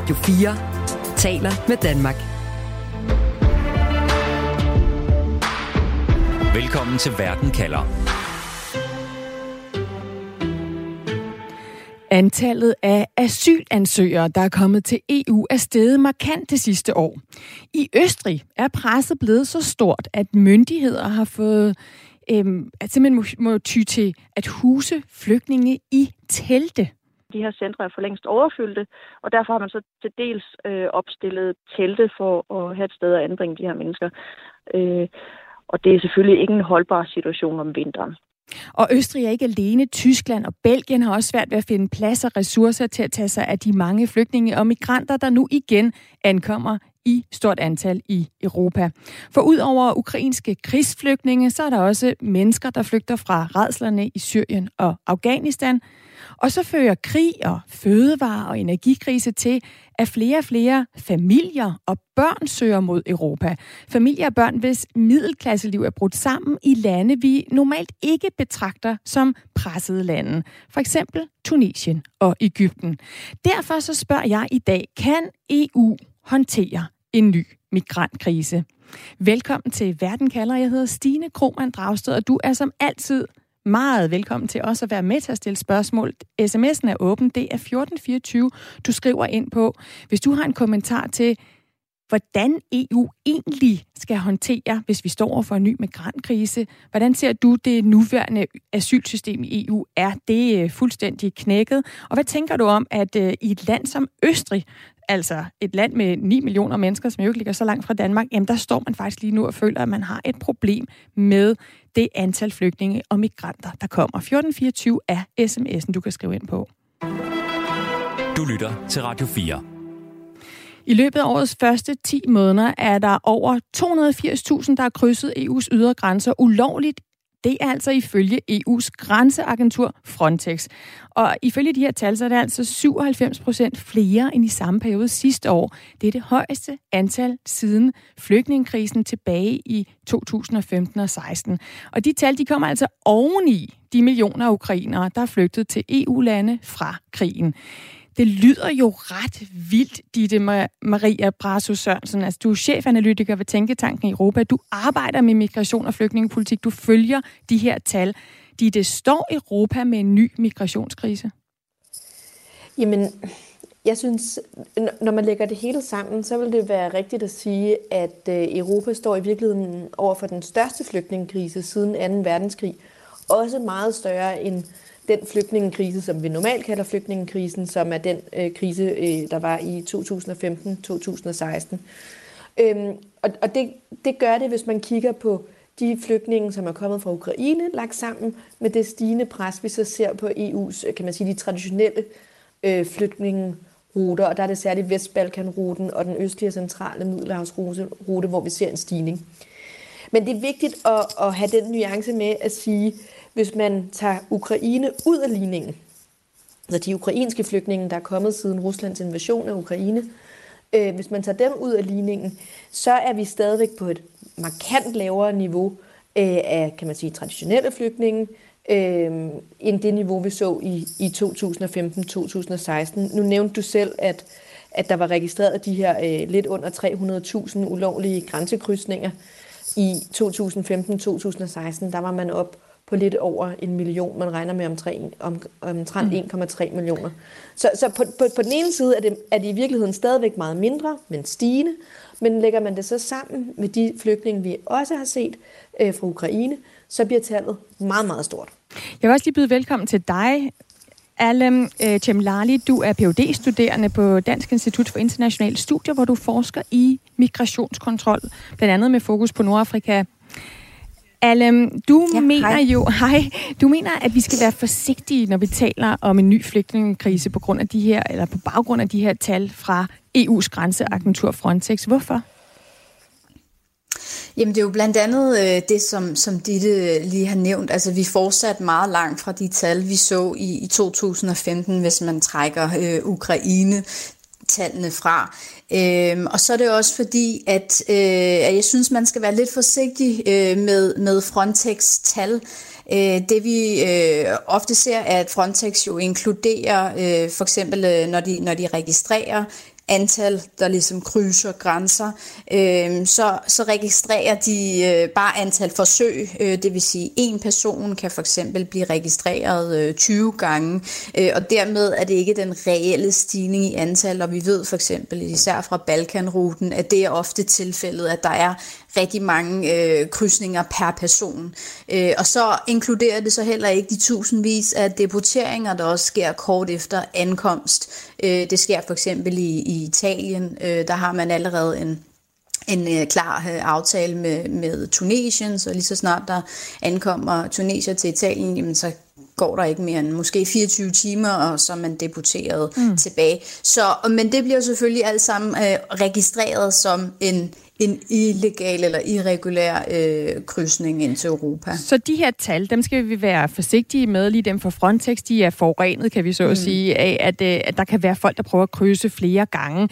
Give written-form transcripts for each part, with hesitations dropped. Radio 4 taler med Danmark. Velkommen til Verden kalder. Antallet af asylansøgere, der er kommet til EU, er steget markant det sidste år. I Østrig er presset blevet så stort, at myndigheder har fået at simpelthen må ty til at huse flygtninge i telte. De her centre er for længst overfyldte, og derfor har man så til dels opstillet telte for at have et sted at anbringe de her mennesker. Og det er selvfølgelig ikke en holdbar situation om vinteren. Og Østrig er ikke alene. Tyskland og Belgien har også svært ved at finde plads og ressourcer til at tage sig af de mange flygtninge og migranter, der nu igen ankommer i stort antal i Europa. For ud over ukrainske krigsflygtninge, så er der også mennesker, der flygter fra rædslerne i Syrien og Afghanistan. Og så fører krig og fødevare- og energikrise til, at flere og flere familier og børn søger mod Europa. Familier og børn, hvis middelklasseliv er brudt sammen i lande, vi normalt ikke betragter som pressede lande. For eksempel Tunesien og Egypten. Derfor så spørger jeg i dag, kan EU håndtere en ny migrantkrise? Velkommen til Verden kalder. Jeg hedder Stine Kromand Dragsted, og du er som altid meget velkommen til også at være med til at stille spørgsmål. SMS'en er åben. Det er 1424, du skriver ind på. Hvis du har en kommentar til, hvordan EU egentlig skal håndtere, hvis vi står over for en ny migrantkrise. Hvordan ser du det nuværende asylsystem i EU? Er det fuldstændig knækket? Og hvad tænker du om, at i et land som Østrig, altså et land med 9 millioner mennesker, som jo ikke ligger så langt fra Danmark, jamen der står man faktisk lige nu og føler, at man har et problem med det antal flygtninge og migranter, der kommer. 1424 er sms'en, du kan skrive ind på. Du lytter til Radio 4. I løbet af årets første 10 måneder er der over 280.000, der har krydset EU's ydre grænser ulovligt. Det er altså ifølge EU's grænseagentur Frontex. Og ifølge de her tal, så er det altså 97% flere end i samme periode sidste år. Det er det højeste antal siden flygtningekrisen tilbage i 2015 og 16. Og de tal, de kommer altså oveni de millioner af ukrainere, der er flygtet til EU-lande fra krigen. Det lyder jo ret vildt, Ditte Maria Brasso Sørensen. Altså, du er chefanalytiker ved Tænketanken i Europa. Du arbejder med migration og flygtningepolitik. Du følger de her tal. Ditte, står Europa med en ny migrationskrise? Jamen, jeg synes, når man lægger det hele sammen, så vil det være rigtigt at sige, at Europa står i virkeligheden over for den største flygtningekrise siden 2. verdenskrig. Også meget større end den flygtningekrise, som vi normalt kalder flygtningekrisen, som er den krise, der var i 2015-2016. Og det gør det, hvis man kigger på de flygtninge, som er kommet fra Ukraine, lagt sammen med det stigende pres, vi så ser på EU's, kan man sige, de traditionelle flygtningeruter. Og der er det særligt Vestbalkanruten og den østlige og centrale Middelhavsrute, hvor vi ser en stigning. Men det er vigtigt at have den nuance med at sige, hvis man tager Ukraine ud af ligningen, altså de ukrainske flygtninge, der er kommet siden Ruslands invasion af Ukraine, hvis man tager dem ud af ligningen, så er vi stadigvæk på et markant lavere niveau af, kan man sige, traditionelle flygtninge, end det niveau, vi så i 2015-2016. Nu nævnte du selv, at der var registreret de her lidt under 300.000 ulovlige grænsekrydsninger. I 2015-2016, der var man op på lidt over 1 million. Man regner med omtrent 1,3 millioner. Så på den ene side er det i virkeligheden stadigvæk meget mindre, men stigende. Men lægger man det så sammen med de flygtninge, vi også har set fra Ukraine, så bliver tallet meget, meget stort. Jeg vil også lige byde velkommen til dig, Ahlam Chemlali. Du er Ph.D.-studerende på Dansk Institut for Internationale Studier, hvor du forsker i migrationskontrol, blandt andet med fokus på Nordafrika. Ahlam, du mener, at vi skal være forsigtige, når vi taler om en ny flygtningekrise på baggrund af de her tal fra EU's grænseagentur Frontex. Hvorfor? Jamen det er jo blandt andet det, som Ditte lige har nævnt. Altså vi er fortsat meget langt fra de tal, vi så i 2015, hvis man trækker Ukraine-tallene fra. Og så er det også fordi, at jeg synes, man skal være lidt forsigtig med Frontex-tal. Det vi ofte ser, er, at Frontex jo inkluderer for eksempel, når de registrerer antal, der ligesom krydser grænser, så registrerer de bare antal forsøg, det vil sige, en person kan for eksempel blive registreret 20 gange, og dermed er det ikke den reelle stigning i antal, og vi ved for eksempel især fra Balkanruten, at det er ofte tilfældet, at der er rigtig mange krydsninger per person. Og så inkluderer det så heller ikke de tusindvis af deporteringer, der også sker kort efter ankomst. Det sker for eksempel i Italien, der har man allerede en klar aftale med Tunesien, så lige så snart der ankommer Tunesier til Italien, jamen så går der ikke mere end måske 24 timer, og så er man deporteret tilbage. Men det bliver selvfølgelig alt sammen registreret som en illegal eller irregulær krydsning ind til Europa. Så de her tal, dem skal vi være forsigtige med. Lige dem fra Frontex, de er forurenet, kan vi så sige, af, at der kan være folk, der prøver at krydse flere gange.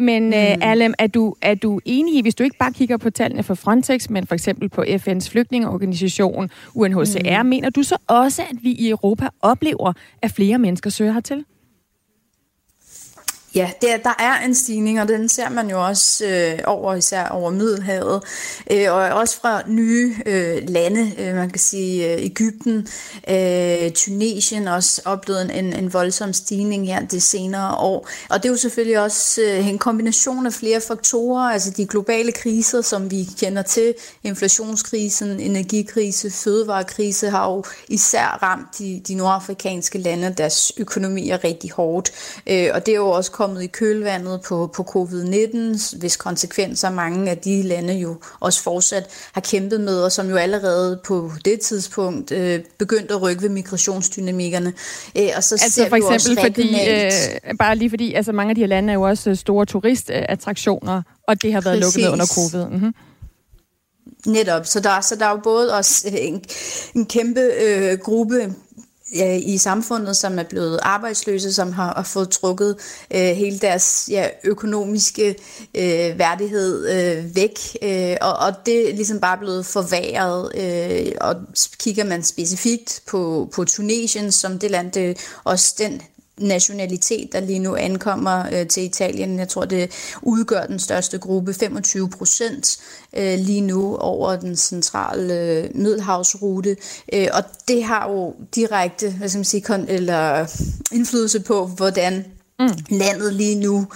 Men Ahlam, er du enig i, hvis du ikke bare kigger på tallene fra Frontex, men for eksempel på FN's flygtningeorganisation, UNHCR, mener du så også, at vi i Europa oplever, at flere mennesker søger hertil? Ja, der er en stigning, og den ser man jo også især over Middelhavet, og også fra nye lande, man kan sige Egypten, Tunesien også oplevet en voldsom stigning her det senere år. Og det er jo selvfølgelig også en kombination af flere faktorer, altså de globale kriser, som vi kender til, inflationskrisen, energikrise, fødevarekrise, har jo især ramt de nordafrikanske lande, deres økonomi er rigtig hårdt, og det er jo også kommet i kølvandet på covid-19, hvis konsekvenser mange af de lande jo også fortsat har kæmpet med, og som jo allerede på det tidspunkt begyndte at rykke ved migrationsdynamikkerne. Og så altså ser for eksempel fordi mange af de her lande er jo også store turistattraktioner, og det har været lukket under covid. Mm-hmm. Netop, så der er jo både også en kæmpe gruppe i samfundet, som er blevet arbejdsløse, som har fået trukket hele deres økonomiske værdighed væk, og det er ligesom bare blevet forværret, og kigger man specifikt på Tunesien, som det land, også den nationalitet, der lige nu ankommer til Italien. Jeg tror, det udgør den største gruppe, 25% lige nu over den centrale Middelhavsrute. Og det har jo direkte indflydelse på, hvordan landet lige nu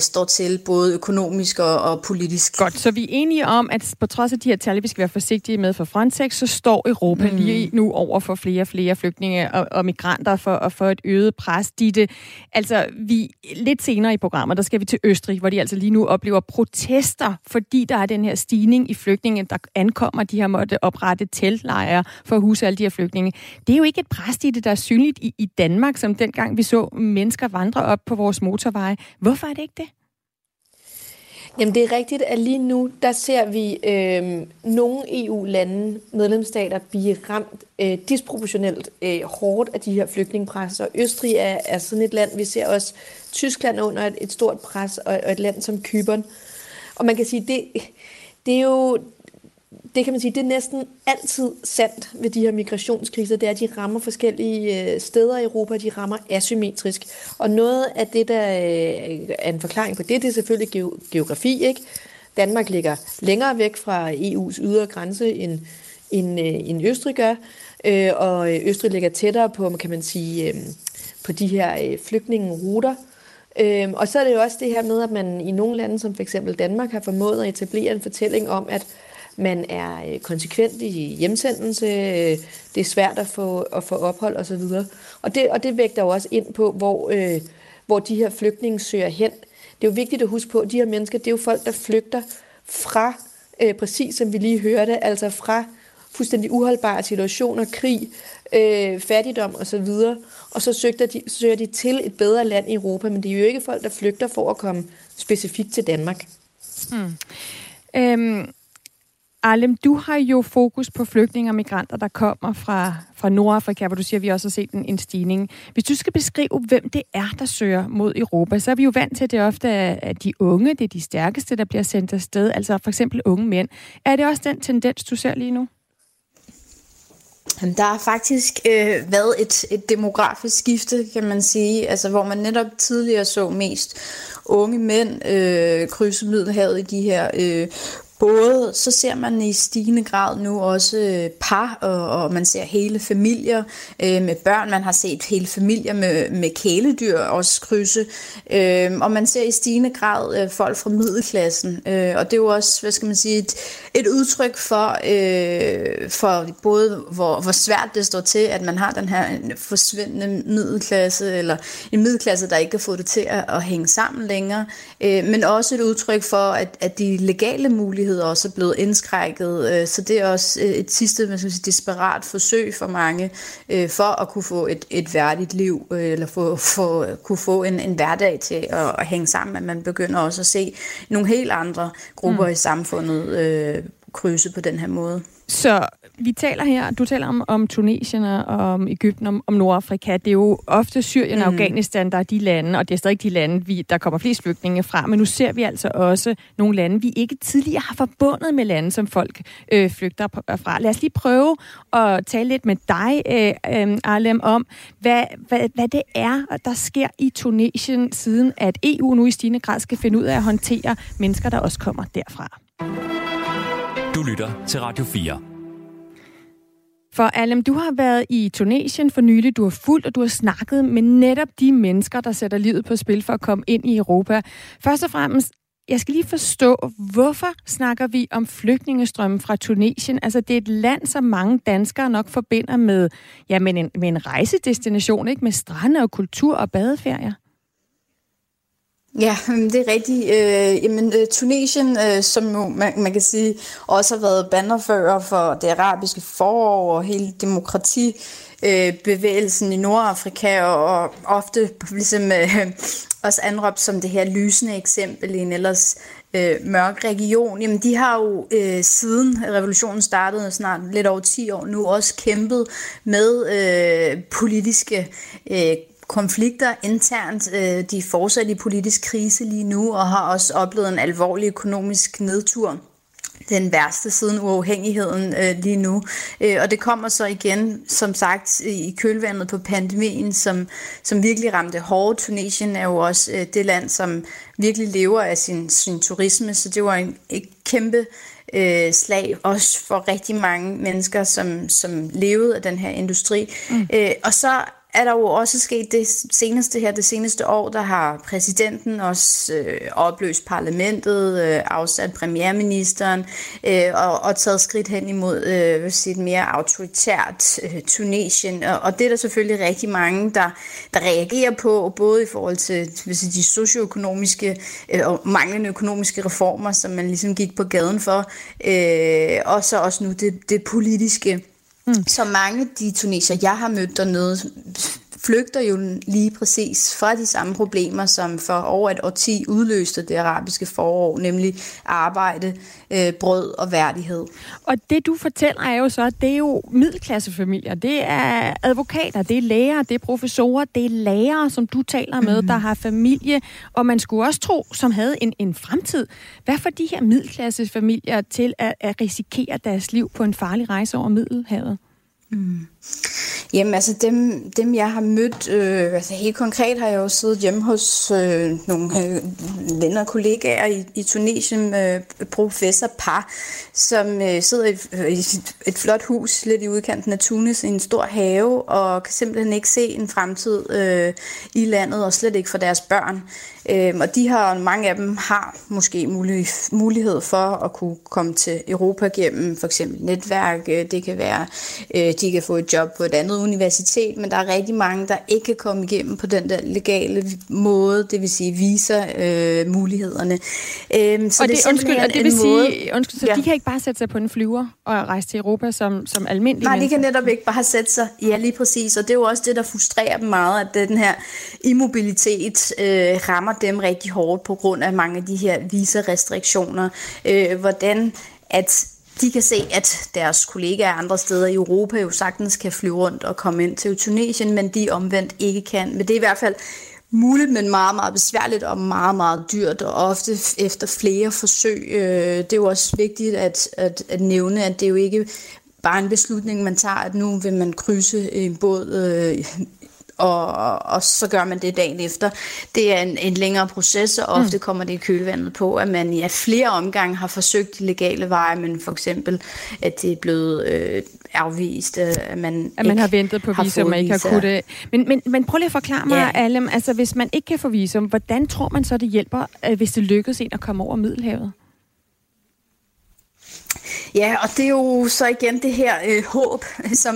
står til, både økonomisk og politisk. Godt, så vi er enige om, at på trods af de her tal, vi skal være forsigtige med for Frontex, så står Europa lige nu over for flere og flere flygtninge og migranter for et øget pres. Ditte, altså vi lidt senere i programmet, der skal vi til Østrig, hvor de altså lige nu oplever protester, fordi der er den her stigning i flygtninge, der ankommer. De har måttet oprette teltlejre for at huse alle de her flygtninge. Det er jo ikke et pres, Ditte, der er synligt i Danmark, som dengang vi så mennesker vandre op på vores motorveje. Hvorfor er det ikke det? Jamen det er rigtigt, at lige nu, der ser vi nogle EU-lande, medlemsstater, blive ramt disproportionelt hårdt af de her flygtningepres. Og Østrig er sådan et land. Vi ser også Tyskland under et stort pres, og et land som Cypern. Og man kan sige, det er jo... Det kan man sige, det er næsten altid sandt ved de her migrationskriser, det er, at de rammer forskellige steder i Europa, de rammer asymmetrisk. Og noget af det, der er en forklaring på det er selvfølgelig geografi, ikke? Danmark ligger længere væk fra EU's ydre grænse, end Østrig gør, og Østrig ligger tættere på, kan man sige, på de her flygtningeruter. Og så er det jo også det her med, at man i nogle lande, som f.eks. Danmark, har formået at etablere en fortælling om, at man er konsekvent i hjemsendelse, det er svært at få ophold osv. Og det vægter jo også ind på, hvor de her flygtninge søger hen. Det er jo vigtigt at huske på, at de her mennesker, det er jo folk, der flygter fra, præcis som vi lige hørte, altså fra fuldstændig uholdbare situationer, krig, fattigdom osv. Og så søger de til et bedre land i Europa, men det er jo ikke folk, der flygter for at komme specifikt til Danmark. Ahlam, du har jo fokus på flygtninge og migranter, der kommer fra Nordafrika, hvor du siger, at vi også har set en stigning. Hvis du skal beskrive, hvem det er, der søger mod Europa, så er vi jo vant til, at det ofte er de unge, det er de stærkeste, der bliver sendt afsted, altså for eksempel unge mænd. Er det også den tendens, du ser lige nu? Der har faktisk været et demografisk skifte, kan man sige, altså, hvor man netop tidligere så mest unge mænd krydse Middelhavet i de her både, så ser man i stigende grad nu også par, og man ser hele familier med børn. Man har set hele familier med kæledyr også krydse. Og man ser i stigende grad folk fra middelklassen. Og det er jo også, hvad skal man sige, et udtryk for både, hvor svært det står til, at man har den her forsvindende middelklasse, eller en middelklasse, der ikke kan få det til at hænge sammen længere. Men også et udtryk for, at de legale muligheder også er blevet indskrækket, så det er også et sidste, man skal sige, desperat forsøg for mange, for at kunne få et værdigt liv, eller kunne få en hverdag til at hænge sammen, at man begynder også at se nogle helt andre grupper i samfundet krydse på den her måde. Så vi taler her, du taler om Tunesien og om Egypten, om Nordafrika. Det er jo ofte Syrien og Afghanistan, der er de lande, og det er stadig de lande, der kommer flest flygtninge fra. Men nu ser vi altså også nogle lande, vi ikke tidligere har forbundet med lande, som folk flygter fra. Lad os lige prøve at tale lidt med dig, Ahlam, om, hvad det er, der sker i Tunesien, siden at EU nu i stigende grad skal finde ud af at håndtere mennesker, der også kommer derfra. Du lytter til Radio 4. For Ahlam, du har været i Tunesien for nylig, du har fulgt og du har snakket med netop de mennesker, der sætter livet på spil for at komme ind i Europa. Først og fremmest, jeg skal lige forstå, hvorfor snakker vi om flygtningestrømmen fra Tunesien? Altså det er et land, som mange danskere nok forbinder med, ja, med en rejsedestination, ikke? Med strande og kultur og badeferier. Ja, det er rigtigt. Jamen, Tunesien, som jo, man kan sige, også har været bannerfører for det arabiske forår og hele demokratibevægelsen i Nordafrika, og ofte ligesom også anråbt som det her lysende eksempel i en ellers mørk region. Jamen, de har jo siden revolutionen startede, snart lidt over 10 år nu, også kæmpet med politiske konflikter internt. De er fortsat i politisk krise lige nu og har også oplevet en alvorlig økonomisk nedtur. Den værste siden uafhængigheden lige nu. Og det kommer så igen, som sagt, i kølvandet på pandemien, som virkelig ramte hårdt. Tunesien er jo også det land, som virkelig lever af sin turisme, så det var et kæmpe slag, også for rigtig mange mennesker, som levede af den her industri. Og så er der jo også sket det seneste år, der har præsidenten også opløst parlamentet, afsat premierministeren og taget skridt hen imod et mere autoritært Tunesien. Og det er der selvfølgelig rigtig mange, der reagerer på, både i forhold til de socioøkonomiske og manglende økonomiske reformer, som man ligesom gik på gaden for, og så også nu det politiske. Så mange af de tunesier, jeg har mødt dernede, flygter jo lige præcis fra de samme problemer, som for over et årti udløste det arabiske forår, nemlig arbejde, brød og værdighed. Og det, du fortæller, er jo så, at det er jo middelklassefamilier. Det er advokater, det er læger, det er professorer, det er lærere, som du taler med, der har familie, og man skulle også tro, som havde en fremtid. Hvad får de her middelklassefamilier til at risikere deres liv på en farlig rejse over Middelhavet? Jamen altså dem jeg har mødt, altså helt konkret har jeg jo siddet hjemme hos nogle venner og kollegaer i Tunesien, professorpar, som sidder i et flot hus lidt i udkanten af Tunis i en stor have og kan simpelthen ikke se en fremtid i landet og slet ikke for deres børn. Og mange af dem har måske mulighed for at kunne komme til Europa gennem for eksempel netværk. Det kan være, de kan få et job på et andet universitet, men der er rigtig mange, der ikke kan komme igennem på den der legale måde, det vil sige visa-mulighederne. Så de kan ikke bare sætte sig på en flyver og rejse til Europa som almindelige mennesker? Nej, de kan netop ikke bare sætte sig. Ja, lige præcis. Og det er jo også det, der frustrerer dem meget, at den her immobilitet rammer dem rigtig hårdt på grund af mange af de her visarestriktioner. Hvordan at de kan se, at deres kollegaer andre steder i Europa jo sagtens kan flyve rundt og komme ind til Tunesien, men de omvendt ikke kan. Men det er i hvert fald muligt, men meget, meget besværligt og meget, meget dyrt, og ofte efter flere forsøg. Det er jo også vigtigt at nævne, at det jo ikke bare en beslutning, man tager, at nu vil man krydse en båd, og så gør man det dagen efter. Det er en længere proces, og ofte kommer det i kølvandet på, at man i flere omgange har forsøgt de legale veje, men for eksempel, at det er blevet afvist, at man har ventet på visum, man ikke har kunnet det. Men prøv lige at forklare mig, Ahlam, altså hvis man ikke kan få visum, hvordan tror man så, det hjælper, hvis det lykkes en at komme over Middelhavet? Ja, og det er jo så igen det her håb, som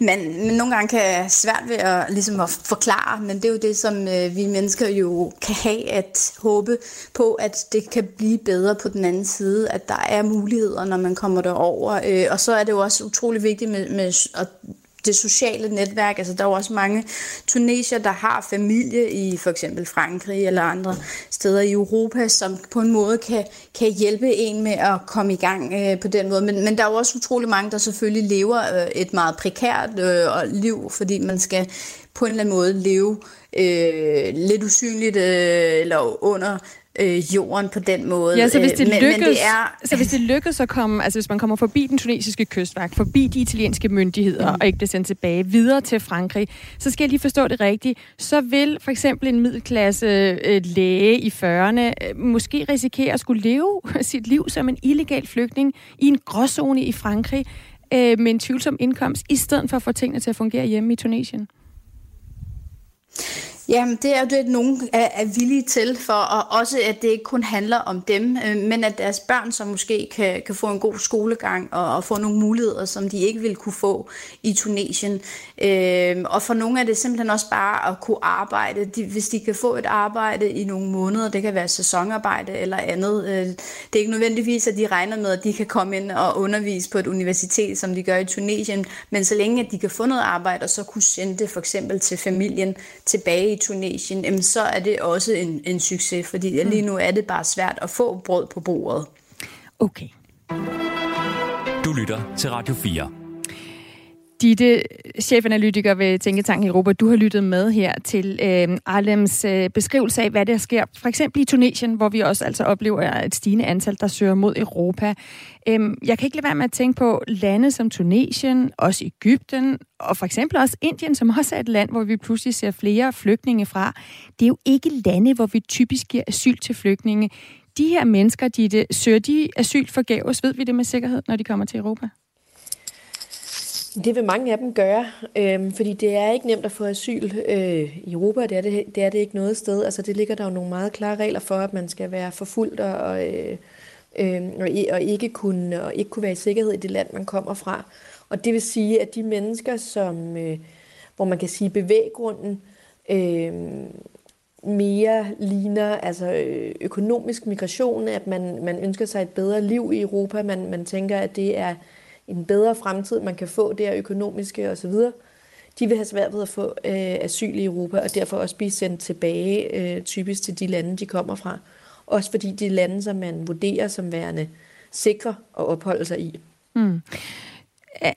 man nogle gange kan have svært ved at, ligesom at forklare, men det er jo det, som vi mennesker jo kan have at håbe på, at det kan blive bedre på den anden side, at der er muligheder, når man kommer derover. Og så er det jo også utrolig vigtigt med at det sociale netværk, altså der er også mange tunesier, der har familie i for eksempel Frankrig eller andre steder i Europa, som på en måde kan hjælpe en med at komme i gang på den måde. Men der er også utrolig mange, der selvfølgelig lever et meget prekært liv, fordi man skal på en eller anden måde leve lidt usynligt eller under jorden på den måde. Ja, så hvis det lykkes at komme, altså hvis man kommer forbi den tunesiske kystvagt, forbi de italienske myndigheder og ikke bliver sendt tilbage videre til Frankrig, så skal jeg lige forstå det rigtigt, så vil for eksempel en middelklasse læge i 40'erne måske risikere at skulle leve sit liv som en illegal flygtning i en gråzone i Frankrig med en tvivlsom indkomst, i stedet for at få tingene til at fungere hjemme i Tunesien. Jamen, det er jo det, at nogen er villige til, for, og også at det ikke kun handler om dem, men at deres børn så måske kan få en god skolegang og få nogle muligheder, som de ikke ville kunne få i Tunesien. Og for nogle er det simpelthen også bare at kunne arbejde. Hvis de kan få et arbejde i nogle måneder, det kan være sæsonarbejde eller andet. Det er ikke nødvendigvis, at de regner med, at de kan komme ind og undervise på et universitet, som de gør i Tunesien, men så længe at de kan få noget arbejde, og så kunne sende det for eksempel til familien tilbage i Tunesien, så er det også en succes, fordi lige nu er det bare svært at få brød på bordet. Okay. Du lytter til Radio 4. Ditte, chefanalytiker ved Tænketanken i Europa, du har lyttet med her til Ahlams beskrivelse af, hvad der sker for eksempel i Tunesien, hvor vi også altså oplever et stigende antal, der søger mod Europa. Jeg kan ikke lade være med at tænke på lande som Tunesien, også Egypten, og for eksempel også Indien, som også er et land, hvor vi pludselig ser flere flygtninge fra. Det er jo ikke lande, hvor vi typisk giver asyl til flygtninge. De her mennesker, Ditte, søger de asyl forgæves? Ved vi det med sikkerhed, når de kommer til Europa? Det vil mange af dem gøre, fordi det er ikke nemt at få asyl i Europa, det er det ikke noget sted. Altså det ligger der jo nogle meget klare regler for, at man skal være forfulgt og ikke kunne være i sikkerhed i det land, man kommer fra. Og det vil sige, at de mennesker, som, hvor man kan sige bevæggrunden mere ligner altså økonomisk migration, at man ønsker sig et bedre liv i Europa, man tænker, at det er en bedre fremtid, man kan få der, økonomiske osv., de vil have svært ved at få asyl i Europa, og derfor også blive sendt tilbage typisk til de lande, de kommer fra. Også fordi de lande, som man vurderer som værende sikre at opholde sig i.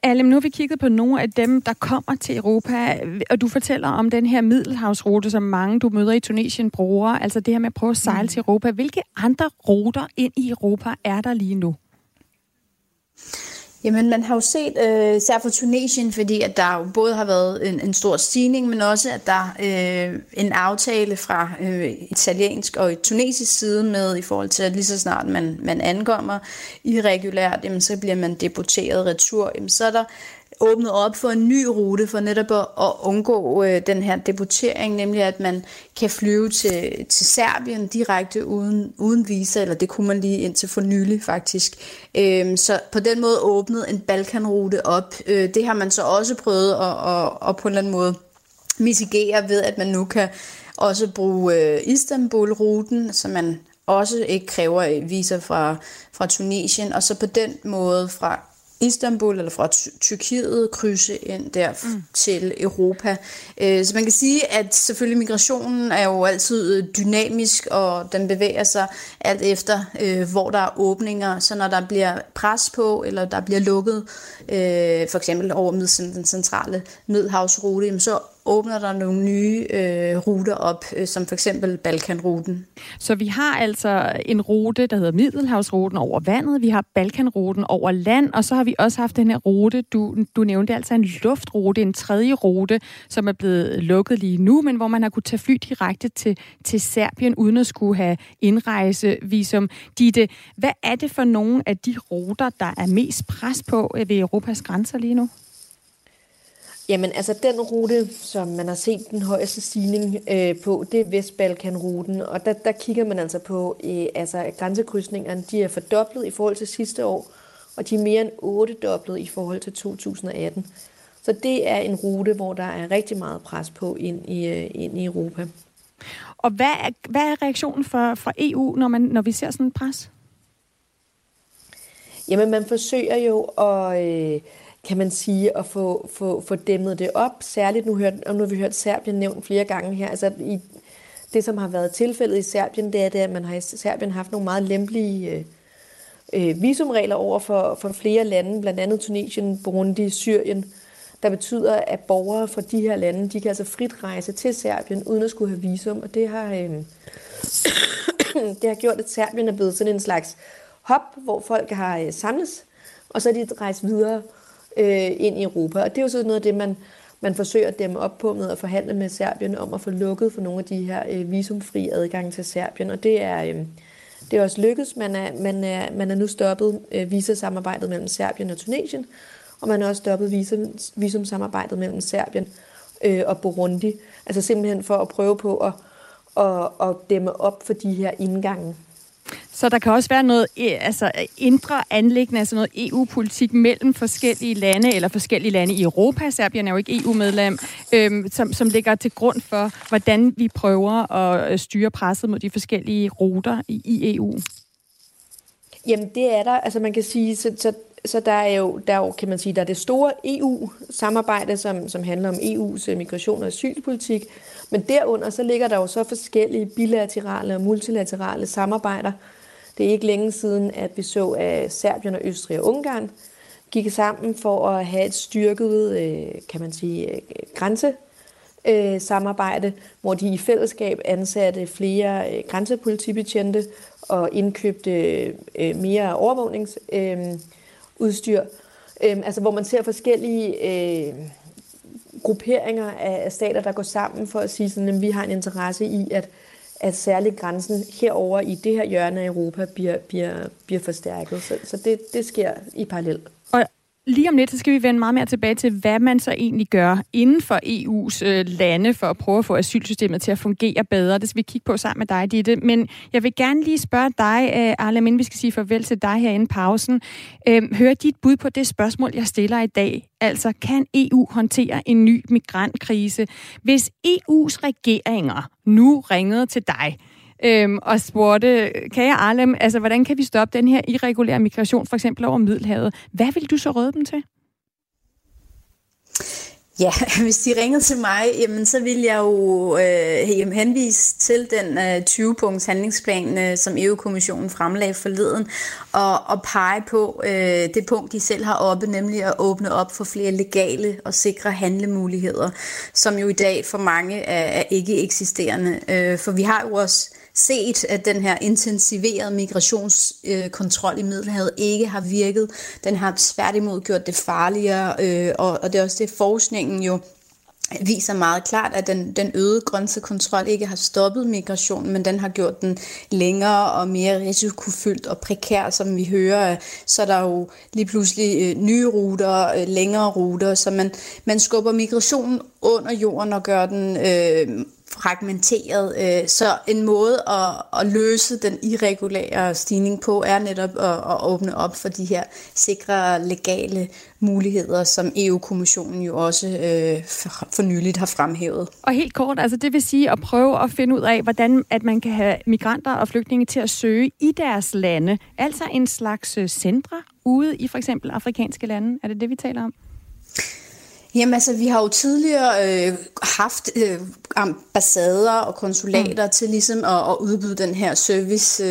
Ahlam, nu har vi kigget på nogle af dem, der kommer til Europa, og du fortæller om den her Middelhavsrute, som mange, du møder i Tunesien, bruger, altså det her med at prøve at sejle til Europa. Hvilke andre ruter ind i Europa er der lige nu? Jamen, man har jo set, især for Tunesien, fordi at der jo både har været en stor stigning, men også at der en aftale fra italiensk og tunesisk side med i forhold til, at lige så snart man ankommer irregulært, jamen, så bliver man deporteret retur. Jamen, så er der åbnet op for en ny rute for netop at undgå den her deportering, nemlig at man kan flyve til Serbien direkte uden visa, eller det kunne man lige indtil for nylig faktisk. Så på den måde åbnet en Balkanrute op. Det har man så også prøvet at på en eller anden måde mitigere ved, at man nu kan også bruge Istanbul-ruten, så man også ikke kræver visa fra Tunesien, og så på den måde fra Istanbul eller fra Tyrkiet krydse ind der til Europa. Så man kan sige, at selvfølgelig migrationen er jo altid dynamisk, og den bevæger sig alt efter, hvor der er åbninger. Så når der bliver pres på, eller der bliver lukket, for eksempel over den centrale Middelhavsrute, så åbner der nogle nye ruter op, som for eksempel Balkanruten. Så vi har altså en rute, der hedder Middelhavsruten over vandet, vi har Balkanruten over land, og så har vi også haft den her rute, du nævnte, altså en luftrute, en tredje rute, som er blevet lukket lige nu, men hvor man har kunnet tage fly direkte til Serbien, uden at skulle have indrejsevisum. Ditte, hvad er det for nogle af de ruter, der er mest pres på ved Europas grænser lige nu? Jamen, altså den rute, som man har set den højeste stigning på, det er Vestbalkanruten, og der kigger man altså på, at grænsekrydsningerne, de er fordoblet i forhold til sidste år, og de er mere end 8-doblet i forhold til 2018. Så det er en rute, hvor der er rigtig meget pres på ind i Europa. Og hvad er reaktionen fra EU, når vi ser sådan et pres? Jamen, man forsøger jo at... kan man sige, at få dæmmet det op. Særligt, nu har vi hørt Serbien nævnt flere gange her. Altså, det, som har været tilfældet i Serbien, det er, at man har i Serbien haft nogle meget lempelige visumregler over for flere lande, blandt andet Tunesien, Burundi, Syrien, der betyder, at borgere fra de her lande, de kan altså frit rejse til Serbien, uden at skulle have visum, og det har, det har gjort, at Serbien er blevet sådan en slags hop, hvor folk har samles, og så er de rejst videre ind i Europa. Og det er jo sådan noget af det, man forsøger at dæmme op på med at forhandle med Serbien om at få lukket for nogle af de her visumfri adgang til Serbien. Og det er også lykkedes. Man er nu stoppet visasamarbejdet mellem Serbien og Tunesien, og man har også stoppet visumsamarbejdet mellem Serbien og Burundi. Altså simpelthen for at prøve på at dæmme op for de her indgange. Så der kan også være noget indre anliggende, altså noget EU-politik mellem forskellige lande, eller forskellige lande i Europa, Serbien er jo ikke EU-medlem, som ligger til grund for, hvordan vi prøver at styre presset mod de forskellige ruter i EU. Jamen det er der, altså man kan sige, så der er jo, kan man sige, der er det store EU-samarbejde, som handler om EU's migration- og asylpolitik, men derunder så ligger der jo så forskellige bilaterale og multilaterale samarbejder. Det er ikke længe siden, at vi så, at Serbien og Østrig og Ungarn gik sammen for at have et styrket, kan man sige, grænsesamarbejde, hvor de i fællesskab ansatte flere grænsepolitibetjente og indkøbte mere overvågningsudstyr. Altså hvor man ser forskellige grupperinger af stater, der går sammen for at sige, sådan, at vi har en interesse i, at særligt grænsen herover i det her hjørne af Europa bliver forstærket. Så det sker i parallel. Og lige om lidt, så skal vi vende meget mere tilbage til, hvad man så egentlig gør inden for EU's lande for at prøve at få asylsystemet til at fungere bedre. Det skal vi kigge på sammen med dig, Ditte. Men jeg vil gerne lige spørge dig, Ahlam, inden vi skal sige farvel til dig herinde i pausen. Hør dit bud på det spørgsmål, jeg stiller i dag. Altså, kan EU håndtere en ny migrantkrise? Hvis EU's regeringer nu ringede til dig og spurgte, kære Ahlam, altså hvordan kan vi stoppe den her irregulære migration, for eksempel over Middelhavet? Hvad vil du så råde dem til? Ja, hvis de ringede til mig, jamen, så vil jeg jo henvise til den 20-punkts handlingsplan, som EU-kommissionen fremlagde forleden, og pege på det punkt, de selv har oppe, nemlig at åbne op for flere legale og sikre handlemuligheder, som jo i dag for mange er ikke eksisterende. For vi har jo også set, at den her intensiverede migrationskontrol i Middelhavet ikke har virket. Den har tværtimod gjort det farligere, og det er også det, forskningen jo viser meget klart, at den øgede grænsekontrol ikke har stoppet migrationen, men den har gjort den længere og mere risikofyldt og prekær, som vi hører. Så er der jo lige pludselig nye ruter, længere ruter, så man skubber migrationen under jorden og gør den fragmenteret. Så en måde at løse den irregulære stigning på, er netop at åbne op for de her sikre, legale muligheder, som EU-kommissionen jo også for nyligt har fremhævet. Og helt kort, altså det vil sige at prøve at finde ud af, hvordan at man kan have migranter og flygtninge til at søge i deres lande. Altså en slags centre ude i for eksempel afrikanske lande. Er det det, vi taler om? Jamen altså, vi har jo tidligere haft ambassader og konsulater til ligesom at udbyde den her service.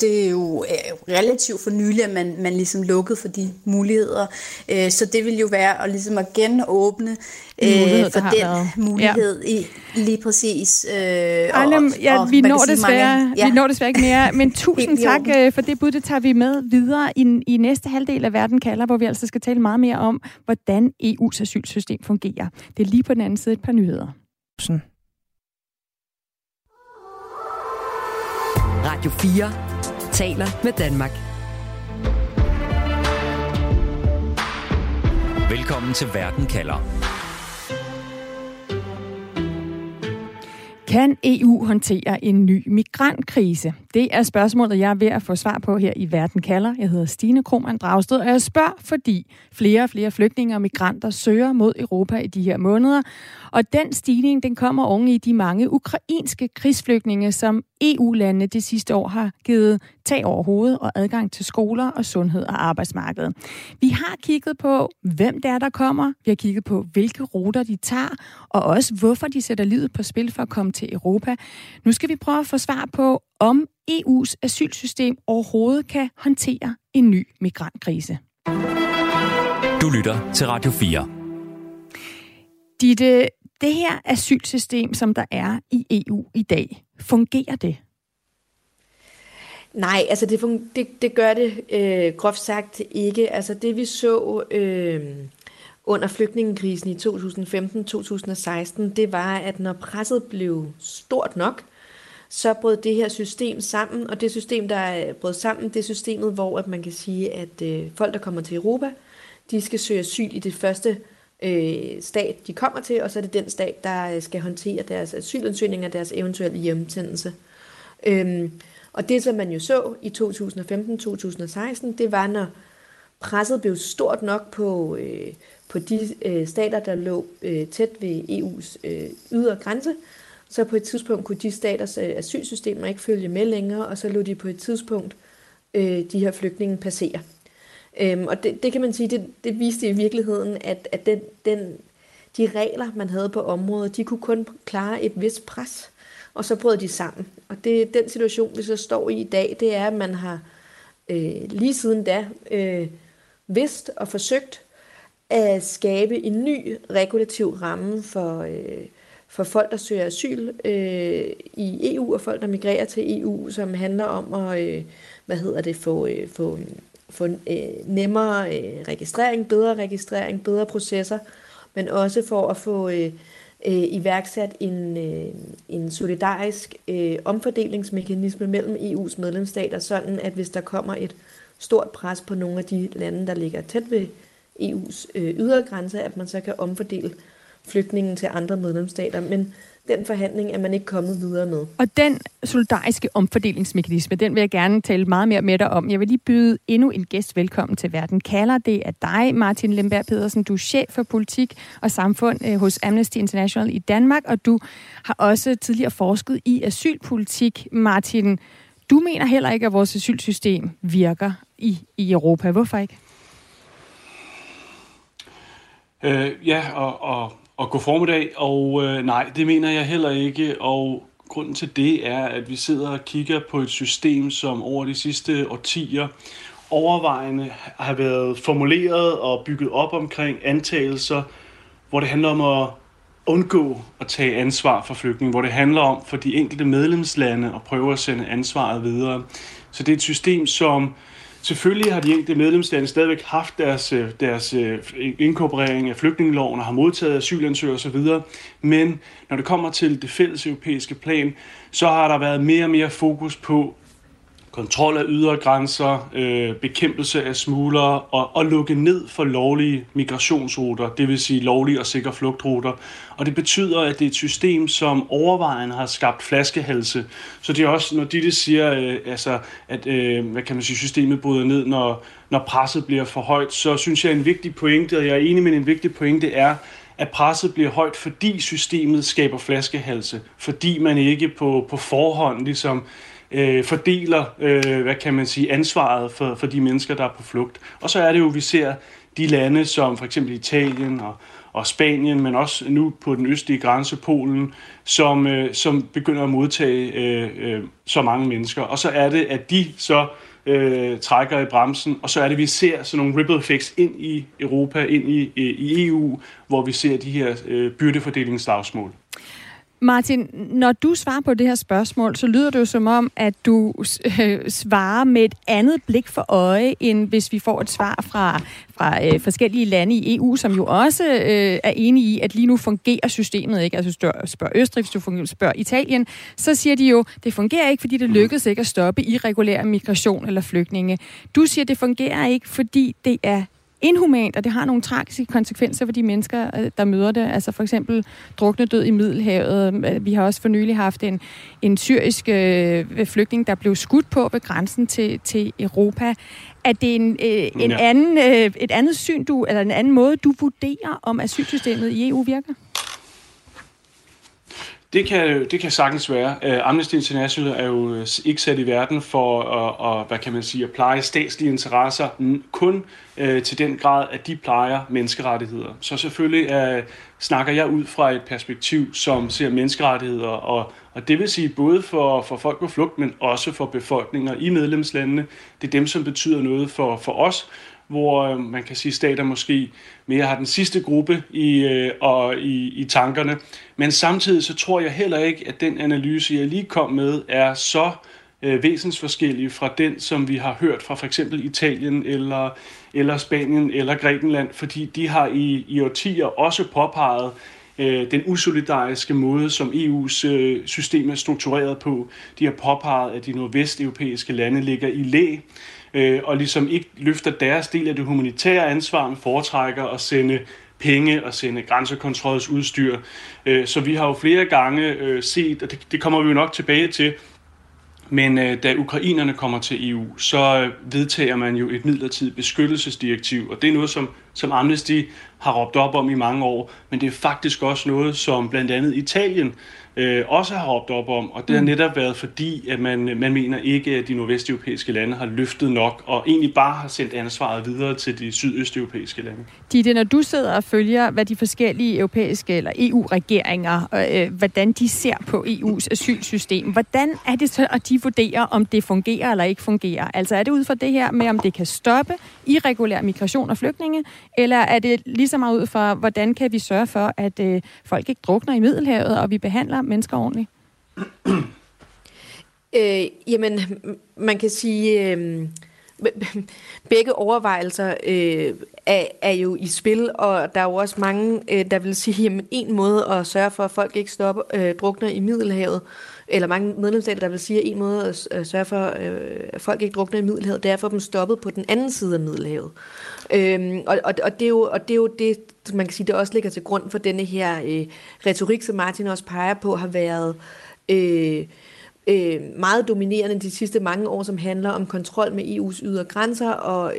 Det er jo relativt for nylig, at man ligesom lukkede for de muligheder. Så det vil jo være at ligesom at genåbne mulighed, for den mulighed lige præcis. Vi når desværre ikke mere, men tusind tak for det bud, det tager vi med videre i næste halvdel af Verden kalder, hvor vi altså skal tale meget mere om, hvordan EU's asylsystem fungerer. Det er lige på den anden side et par nyheder. Radio 4 taler med Danmark. Velkommen til Verden kalder. Kan EU håndtere en ny migrantkrise? Det er spørgsmålet, jeg er ved at få svar på her i Verden kalder. Jeg hedder Stine Kromand Dragsted, og jeg spørger, fordi flere og flere flygtninge og migranter søger mod Europa i de her måneder. Og den stigning, den kommer oven i de mange ukrainske krigsflygtninge, som EU-landene det sidste år har givet tag over hovedet og adgang til skoler og sundhed og arbejdsmarkedet. Vi har kigget på, hvem det er, der kommer. Vi har kigget på, hvilke ruter de tager, og også hvorfor de sætter livet på spil for at komme til Europa. Nu skal vi prøve at få svar på, om EU's asylsystem overhovedet kan håndtere en ny migrantkrise. Du lytter til Radio 4. Ditte, det her asylsystem, som der er i EU i dag, fungerer det? Nej, altså det gør det groft sagt ikke. Altså det vi så under flygtningekrisen i 2015-2016, det var, at når presset blev stort nok, så brød det her system sammen. Og det system, der brød sammen, det er systemet, hvor at man kan sige, at folk, der kommer til Europa, de skal søge asyl i det første stat, de kommer til, og så er det den stat, der skal håndtere deres asylansøgninger og deres eventuelle hjemsendelse. Og det, som man jo så i 2015-2016, det var, når presset blev stort nok på de stater, der lå tæt ved EU's ydre grænse, så på et tidspunkt kunne de staters asylsystemer ikke følge med længere, og så lod de på et tidspunkt de her flygtninge passere. Og det kan man sige, det viste i virkeligheden, at de regler, man havde på området, de kunne kun klare et vist pres, og så brød de sammen. Og det, den situation, vi så står i dag, det er, at man har lige siden da vidst og forsøgt at skabe en ny regulativ ramme for folk, der søger asyl i EU, og folk, der migrerer til EU, som handler om at få nemmere registrering, bedre registrering, bedre processer, men også for at få iværksat en solidarisk omfordelingsmekanisme mellem EU's medlemsstater, sådan at hvis der kommer et stort pres på nogle af de lande, der ligger tæt ved EU's ydre grænse, at man så kan omfordele flygtningen til andre medlemsstater, men den forhandling er man ikke kommet videre med. Og den solidariske omfordelingsmekanisme, den vil jeg gerne tale meget mere med dig om. Jeg vil lige byde endnu en gæst velkommen til Verden kalder. Det er dig, Martin Lemberg-Pedersen. Du er chef for politik og samfund hos Amnesty International i Danmark, og du har også tidligere forsket i asylpolitik. Martin, du mener heller ikke, at vores asylsystem virker i Europa. Hvorfor ikke? Og god formiddag, og nej, det mener jeg heller ikke, og grunden til det er, at vi sidder og kigger på et system, som over de sidste årtier overvejende har været formuleret og bygget op omkring antagelser, hvor det handler om at undgå at tage ansvar for flygtninge, hvor det handler om for de enkelte medlemslande at prøve at sende ansvaret videre. Så det er et system, som selvfølgelig har de enkelte medlemslande stadigvæk haft deres inkorporering af flygtningeloven og har modtaget asylansøgere osv., men når det kommer til det fælles europæiske plan, så har der været mere og mere fokus på kontrol af ydre grænser, bekæmpelse af smuglere og lukke ned for lovlige migrationsruter, det vil sige lovlige og sikre flugtruter. Og det betyder, at det er et system, som overvejende har skabt flaskehalse. Så det er også, når de siger, systemet bryder ned, når presset bliver for højt, så synes jeg, en vigtig pointe er, at presset bliver højt, fordi systemet skaber flaskehalse, fordi man ikke på forhånd ligesom fordeler ansvaret for de mennesker, der er på flugt. Og så er det jo, vi ser de lande som for eksempel Italien og Spanien, men også nu på den østlige grænse Polen, som begynder at modtage så mange mennesker. Og så er det, at de så trækker i bremsen, og så er det, vi ser sådan nogle ripple effects ind i Europa, ind i EU, hvor vi ser de her byrdefordelingsslagsmål. Martin, når du svarer på det her spørgsmål, så lyder det jo som om, at du svarer med et andet blik for øje, end hvis vi får et svar fra forskellige lande i EU, som jo også er enige i, at lige nu fungerer systemet ikke. Altså du spørger Østrig, hvis du spørger Italien, så siger de jo, det fungerer ikke, fordi det lykkedes ikke at stoppe irregulær migration eller flygtninge. Du siger, det fungerer ikke, fordi det er inhumant, og det har nogle tragiske konsekvenser for de mennesker, der møder det. Altså for eksempel druknedød i Middelhavet. Vi har også for nylig haft en syrisk flygtning, der blev skudt på ved grænsen til Europa. Er det en anden måde, du vurderer, om asylsystemet i EU virker? Det kan sagtens være. Amnesty International er jo ikke sat i verden for at pleje statslige interesser kun til den grad, at de plejer menneskerettigheder. Så selvfølgelig snakker jeg ud fra et perspektiv, som ser menneskerettigheder, og det vil sige både for folk på flugt, men også for befolkninger i medlemslandene. Det er dem, som betyder noget for os, hvor man kan sige, at stater måske mere har den sidste gruppe i tankerne. Men samtidig så tror jeg heller ikke, at den analyse, jeg lige kom med, er så væsensforskellig fra den, som vi har hørt fra for eksempel Italien eller Spanien eller Grækenland, fordi de har i årtier også påpeget den usolidariske måde, som EU's system er struktureret på. De har påpeget, at de nordvesteuropæiske lande ligger i læ, og ligesom ikke løfter deres del af det humanitære ansvar, men foretrækker at sende penge og sende grænsekontrolsudstyr. Så vi har jo flere gange set, og det kommer vi jo nok tilbage til, men da ukrainerne kommer til EU, så vedtager man jo et midlertidigt beskyttelsesdirektiv, og det er noget, som Amnesty har råbt op om i mange år, men det er faktisk også noget, som blandt andet Italien også har råbt op om, og det har netop været fordi, at man mener ikke, at de nordvesteuropæiske lande har løftet nok, og egentlig bare har sendt ansvaret videre til de sydøsteuropæiske lande. Ditte, når du sidder og følger, hvad de forskellige europæiske eller EU-regeringer, hvordan de ser på EU's asylsystem, hvordan er det så, at de vurderer, om det fungerer eller ikke fungerer? Altså er det ud fra det her med, om det kan stoppe irregulær migration og flygtninge, eller er det lige så meget ud fra, hvordan kan vi sørge for, at folk ikke drukner i Middelhavet, og vi behandler mennesker ordentligt? Jamen, man kan sige, begge overvejelser er jo i spil, og der er jo også mange, der vil sige, jamen en måde at sørge for, at folk ikke drukner i Middelhavet, eller mange medlemsstater, der vil sige, at en måde at sørge for, at folk ikke drukner i Middelhavet, det er at få dem stoppet på den anden side af Middelhavet. Og det er jo det, man kan sige, der også ligger til grund for denne her retorik, som Martin også peger på, har været meget dominerende de sidste mange år, som handler om kontrol med EU's ydre grænser og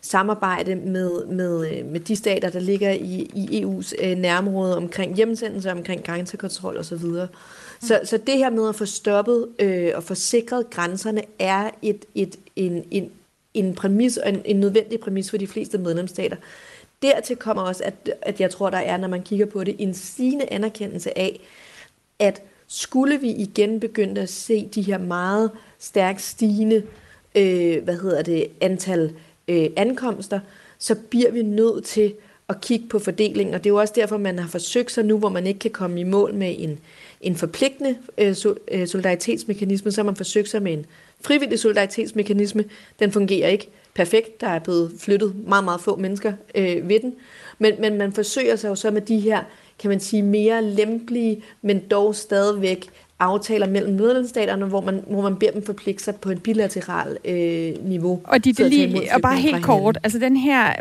samarbejde med de stater, der ligger i EU's nærområde omkring hjemsendelse, omkring grænsekontrol osv. Så det her med at få stoppet og få sikret grænserne er en præmis og en nødvendig præmis for de fleste medlemsstater. Dertil kommer også, at jeg tror, der er, når man kigger på det, en stigende anerkendelse af, at skulle vi igen begynde at se de her meget stærkt stigende antal ankomster, så bliver vi nødt til at kigge på fordelingen. Og det er jo også derfor, man har forsøgt sig nu, hvor man ikke kan komme i mål med en forpligtende solidaritetsmekanisme, så har man forsøgt sig med en frivillig solidaritetsmekanisme. Den fungerer ikke perfekt. Der er blevet flyttet meget, meget få mennesker ved den. Men man forsøger sig jo så med de her, kan man sige, mere lempelige, men dog stadigvæk aftaler mellem medlemsstaterne, hvor man beder dem forpligte sig på en bilateral niveau. Og bare helt kort, altså den her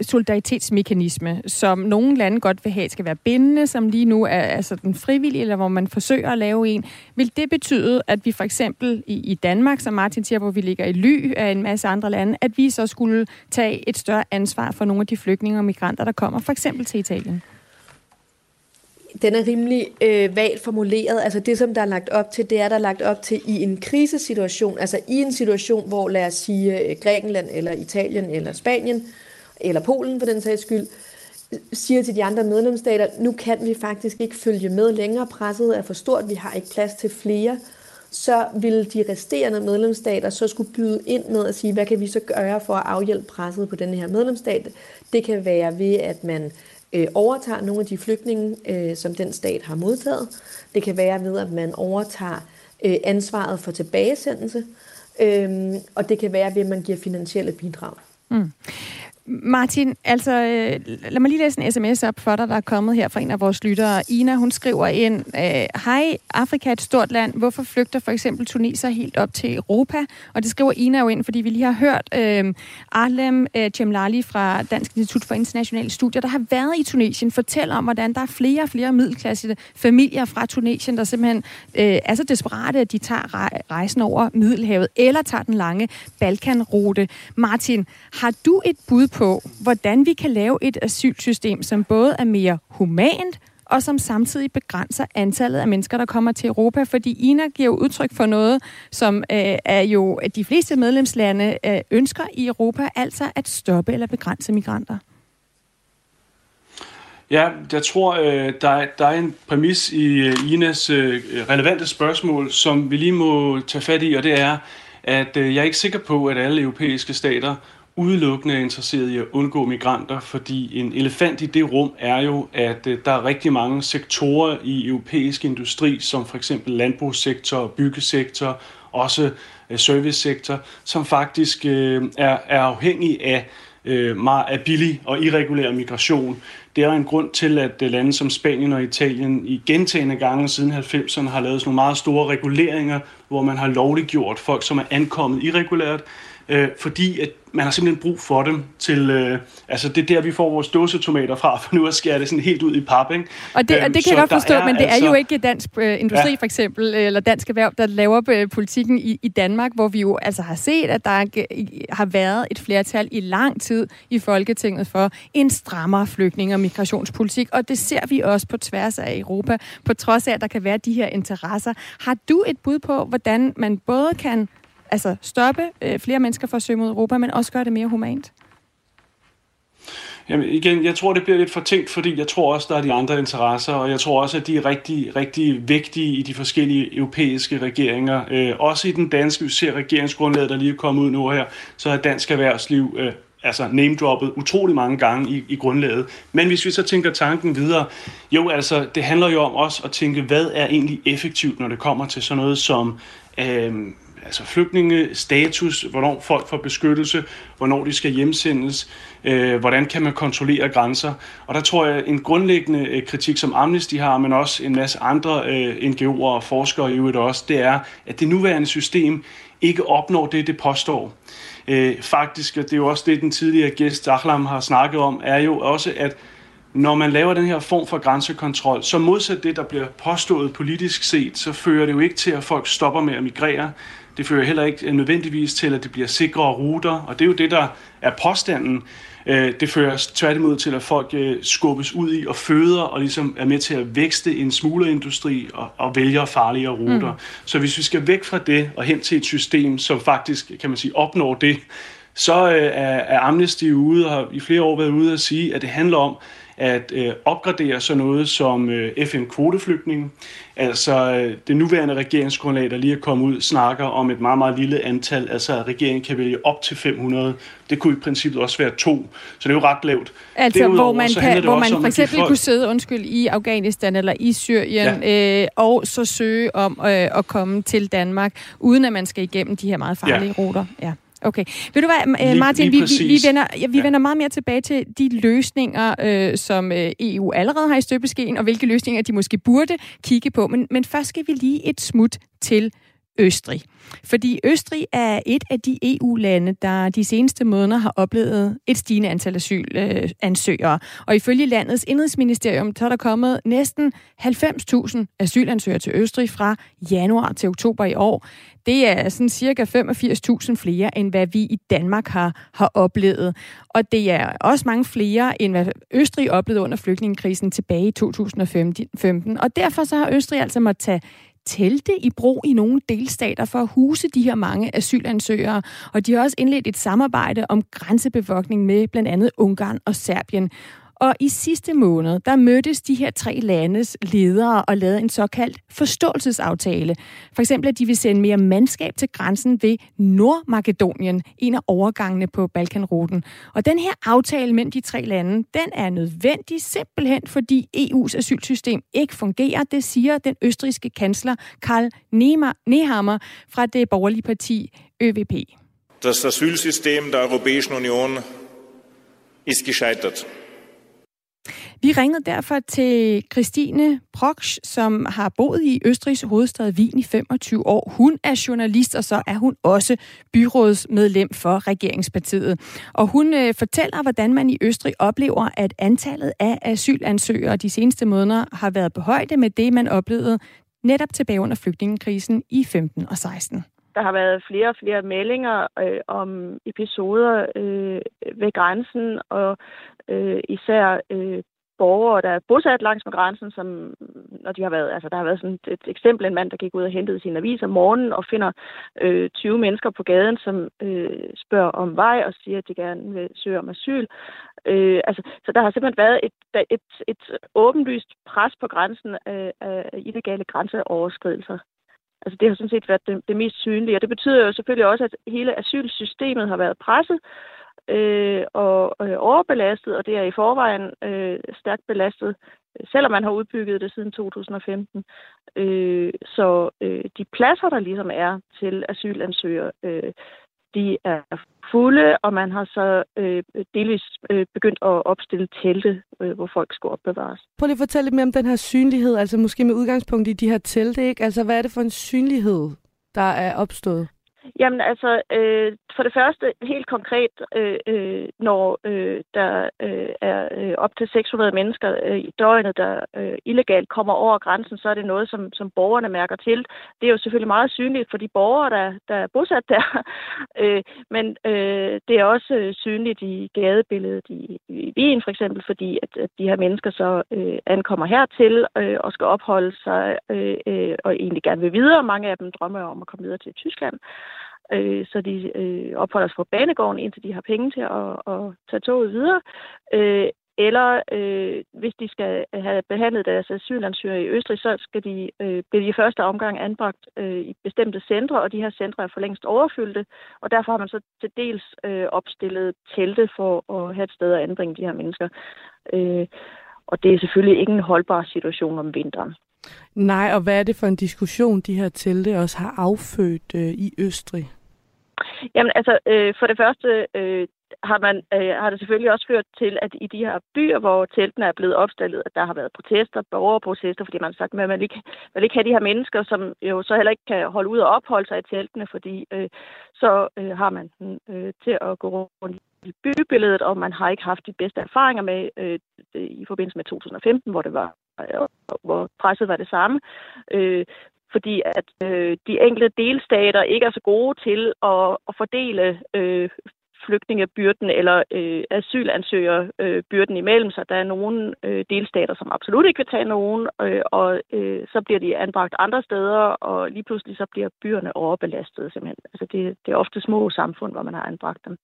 solidaritetsmekanisme, som nogle lande godt vil have, skal være bindende, som lige nu er altså den frivillige, eller hvor man forsøger at lave en. Vil det betyde, at vi for eksempel i Danmark, som Martin siger, hvor vi ligger i ly af en masse andre lande, at vi så skulle tage et større ansvar for nogle af de flygtninge og migranter, der kommer for eksempel til Italien? Den er rimelig vagt formuleret. Altså det, som der er lagt op til, det er, der er lagt op til i en krisesituation, altså i en situation, hvor lad os sige Grækenland eller Italien eller Spanien eller Polen for den sags skyld, siger til de andre medlemsstater, nu kan vi faktisk ikke følge med længere, presset er for stort, vi har ikke plads til flere. så ville de resterende medlemsstater så skulle byde ind med at sige, hvad kan vi så gøre for at afhjælpe presset på den her medlemsstat? Det kan være ved, at man overtager nogle af de flygtninge, som den stat har modtaget. Det kan være ved, at man overtager ansvaret for tilbagesendelse. Og det kan være ved, at man giver finansielle bidrag. Mm. Martin, altså lad mig lige læse en sms op for dig, der er kommet her fra en af vores lyttere. Ina, hun skriver ind, hej, Afrika er et stort land. Hvorfor flygter for eksempel tuniser helt op til Europa? Og det skriver Ina jo ind, fordi vi lige har hørt Ahlam Chemlali fra Dansk Institut for Internationale Studier, der har været i Tunesien, fortæller om, hvordan der er flere og flere middelklassede familier fra Tunesien, der simpelthen er så desperate, at de tager rejsen over Middelhavet, eller tager den lange Balkanrute. Martin, har du et bud på, hvordan vi kan lave et asylsystem, som både er mere humant, og som samtidig begrænser antallet af mennesker, der kommer til Europa? Fordi Ina giver jo udtryk for noget, som er jo de fleste medlemslande ønsker i Europa, altså at stoppe eller begrænse migranter. Ja, jeg tror, der er en præmis i Inas relevante spørgsmål, som vi lige må tage fat i, og det er, at jeg er ikke sikker på, at alle europæiske stater udelukkende er interesseret i at undgå migranter, fordi en elefant i det rum er jo, at der er rigtig mange sektorer i europæisk industri, som for eksempel landbrugssektor, byggesektor, også servicesektor, som faktisk er afhængig af billig og irregulær migration. Det er en grund til, at lande som Spanien og Italien i gentagne gange siden 90'erne har lavet sådan nogle meget store reguleringer, hvor man har lovliggjort folk, som er ankommet irregulært, fordi at man har simpelthen brug for dem til, altså det er der, vi får vores dåsetomater fra, for nu at skære det sådan helt ud i pap, ikke? Og det, kan jeg godt forstå, men det er jo ikke dansk industri, ja, for eksempel, eller dansk erhverv, der laver politikken i Danmark, hvor vi jo altså har set, at der har været et flertal i lang tid i Folketinget for en strammere flygtning- og migrationspolitik, og det ser vi også på tværs af Europa, på trods af, at der kan være de her interesser. Har du et bud på, hvordan man både kan stoppe flere mennesker fra at søge mod Europa, men også gøre det mere humant? Jamen igen, jeg tror, det bliver lidt for tænkt, fordi jeg tror også, der er de andre interesser, og jeg tror også, at de er rigtig, rigtig vigtige i de forskellige europæiske regeringer. Også i den danske, vi ser regeringsgrundlaget, der lige er kommet ud nu her, så er dansk erhvervsliv name-droppet utrolig mange gange i grundlaget. Men hvis vi så tænker tanken videre, jo altså, det handler jo om også at tænke, hvad er egentlig effektivt, når det kommer til sådan noget som flygtninge, status, hvornår folk får beskyttelse, hvornår de skal hjemsendes, hvordan kan man kontrollere grænser. Og der tror jeg, en grundlæggende kritik, som Amnesty har, men også en masse andre NGO'er og forskere i øvrigt også, det er, at det nuværende system ikke opnår det påstår. Faktisk, og det er jo også det, den tidligere gæst Ahlam har snakket om, er jo også, at når man laver den her form for grænsekontrol, så modsat det, der bliver påstået politisk set, så fører det jo ikke til, at folk stopper med at migrere. Det fører heller ikke nødvendigvis til, at det bliver sikrere ruter, og det er jo det, der er påstanden. Det fører tværtimod til, at folk skubbes ud i og føder og ligesom er med til at vækste en smuglerindustri og vælger farligere ruter. Mm. Så hvis vi skal væk fra det og hen til et system, som faktisk, kan man sige, opnår det, så er Amnesty ude og har i flere år været ude at sige, at det handler om at opgradere sådan noget som FN-kvoteflygtninge. Altså det nuværende regeringsgrundlag, der lige er kommet ud, snakker om et meget, meget lille antal, altså at regeringen kan vælge op til 500. Det kunne i princippet også være 2, så det er jo ret lavt. Altså derudover, hvor man for eksempel kunne sidde i Afghanistan eller i Syrien, ja, og så søge om at komme til Danmark, uden at man skal igennem de her meget farlige, ja, ruter. Ja. Okay. Ved du hvad, Martin, vi vender meget mere tilbage til de løsninger, som EU allerede har i støbeskeen, og hvilke løsninger de måske burde kigge på. Men først skal vi lige et smut til Østrig. Fordi Østrig er et af de EU-lande, der de seneste måneder har oplevet et stigende antal asylansøgere. Og ifølge landets indrigsministerium, så er der kommet næsten 90.000 asylansøgere til Østrig fra januar til oktober i år. Det er sådan cirka 85.000 flere, end hvad vi i Danmark har oplevet. Og det er også mange flere, end hvad Østrig oplevede under flygtningekrisen tilbage i 2015. Og derfor så har Østrig altså måttet tage telte i brug i nogle delstater for at huse de her mange asylansøgere, og de har også indledt et samarbejde om grænsebevogtning med blandt andet Ungarn og Serbien. Og i sidste måned, der mødtes de her tre landes ledere og lavede en såkaldt forståelsesaftale. For eksempel, at de vil sende mere mandskab til grænsen ved Nordmakedonien, en af overgangene på Balkanruten. Og den her aftale mellem de tre lande, den er nødvendig simpelthen, fordi EU's asylsystem ikke fungerer. Det siger den østrigske kansler Karl Nehammer fra det borgerlige parti ÖVP. Das Asylsystem der Europäischen Union ist gescheitert. Vi ringede derfor til Christine Proks, som har boet i Østrigs hovedstad Wien i 25 år. Hun er journalist, og så er hun også byrådsmedlem for regeringspartiet. Og hun fortæller, hvordan man i Østrig oplever, at antallet af asylansøgere de seneste måneder har været på højde med det, man oplevede netop tilbage under flygtningekrisen i 15 og 16. Der har været flere og flere meldinger om episoder ved grænsen, og især borgere, der er bosat langs med grænsen, som når de har været, altså der har været sådan et eksempel, en mand, der gik ud og hentede sin avis om morgenen og finder 20 mennesker på gaden, som spørger om vej og siger, at de gerne vil søge om asyl. Så der har simpelthen været et åbenlyst pres på grænsen af illegale grænseoverskridelser. Altså det har sådan set været det mest synlige, og det betyder jo selvfølgelig også, at hele asylsystemet har været presset og overbelastet, og det er i forvejen stærkt belastet, selvom man har udbygget det siden 2015. Så de pladser, der ligesom er til asylansøgere, de er fulde, og man har så delvis begyndt at opstille telte, hvor folk skal opbevares. Prøv lige at fortælle lidt mere om den her synlighed, altså måske med udgangspunkt i de her telte, ikke? Altså hvad er det for en synlighed, der er opstået? Jamen altså, for det første helt konkret, når der er op til 600 mennesker i døgnet, der illegalt kommer over grænsen, så er det noget, som borgerne mærker til. Det er jo selvfølgelig meget synligt for de borgere, der er bosat der, men det er også synligt i gadebilledet i Wien for eksempel, fordi at de her mennesker så ankommer hertil og skal opholde sig og egentlig gerne vil videre. Mange af dem drømmer om at komme videre til Tyskland. Så de opholder sig på banegården, indtil de har penge til at tage toget videre. Eller hvis de skal have behandlet deres asylansøgere i Østrig, så skal de blive i første omgang anbragt i bestemte centre, og de her centre er for længst overfyldte, og derfor har man så til dels opstillet telte for at have et sted at anbringe de her mennesker. Og det er selvfølgelig ikke en holdbar situation om vinteren. Nej, og hvad er det for en diskussion, de her telte også har affødt i Østrig? Jamen altså, for det første har det selvfølgelig også ført til, at i de her byer, hvor teltene er blevet opstillet, at der har været protester, borgerprotester, fordi man har sagt, at man vil ikke have de her mennesker, som jo så heller ikke kan holde ud og opholde sig i teltene, fordi så har man til at gå rundt i bybilledet, og man har ikke haft de bedste erfaringer med i forbindelse med 2015, hvor presset var det samme, fordi at de enkelte delstater ikke er så gode til at fordele flygtningebyrden eller asylansøgerbyrden imellem sig. Der er nogle delstater, som absolut ikke vil tage nogen, og så bliver de anbragt andre steder, og lige pludselig så bliver byerne overbelastet simpelthen. Altså det er ofte små samfund, hvor man har anbragt dem.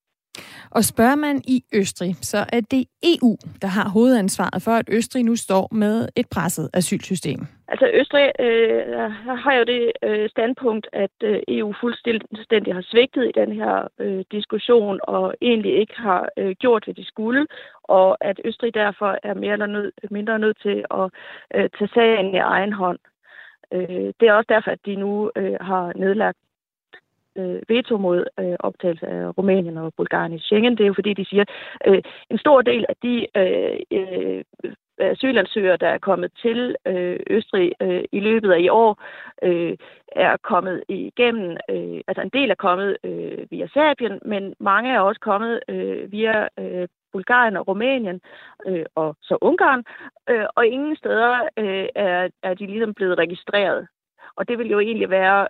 Og spørger man i Østrig, så er det EU, der har hovedansvaret for, at Østrig nu står med et presset asylsystem. Altså Østrig har jo det standpunkt, at EU fuldstændig har svigtet i den her diskussion og egentlig ikke har gjort, hvad de skulle, og at Østrig derfor er mere eller mindre nødt til at tage sagen i egen hånd. Det er også derfor, at de nu har nedlagt veto mod optagelse af Rumænien og Bulgarien i Schengen. Det er jo fordi, de siger, at en stor del af de asylansøgere, der er kommet til Østrig i løbet af i år, er kommet igennem, altså en del er kommet via Serbien, men mange er også kommet via Bulgarien og Rumænien, og så Ungarn, og ingen steder er de ligesom blevet registreret. Og det vil jo egentlig være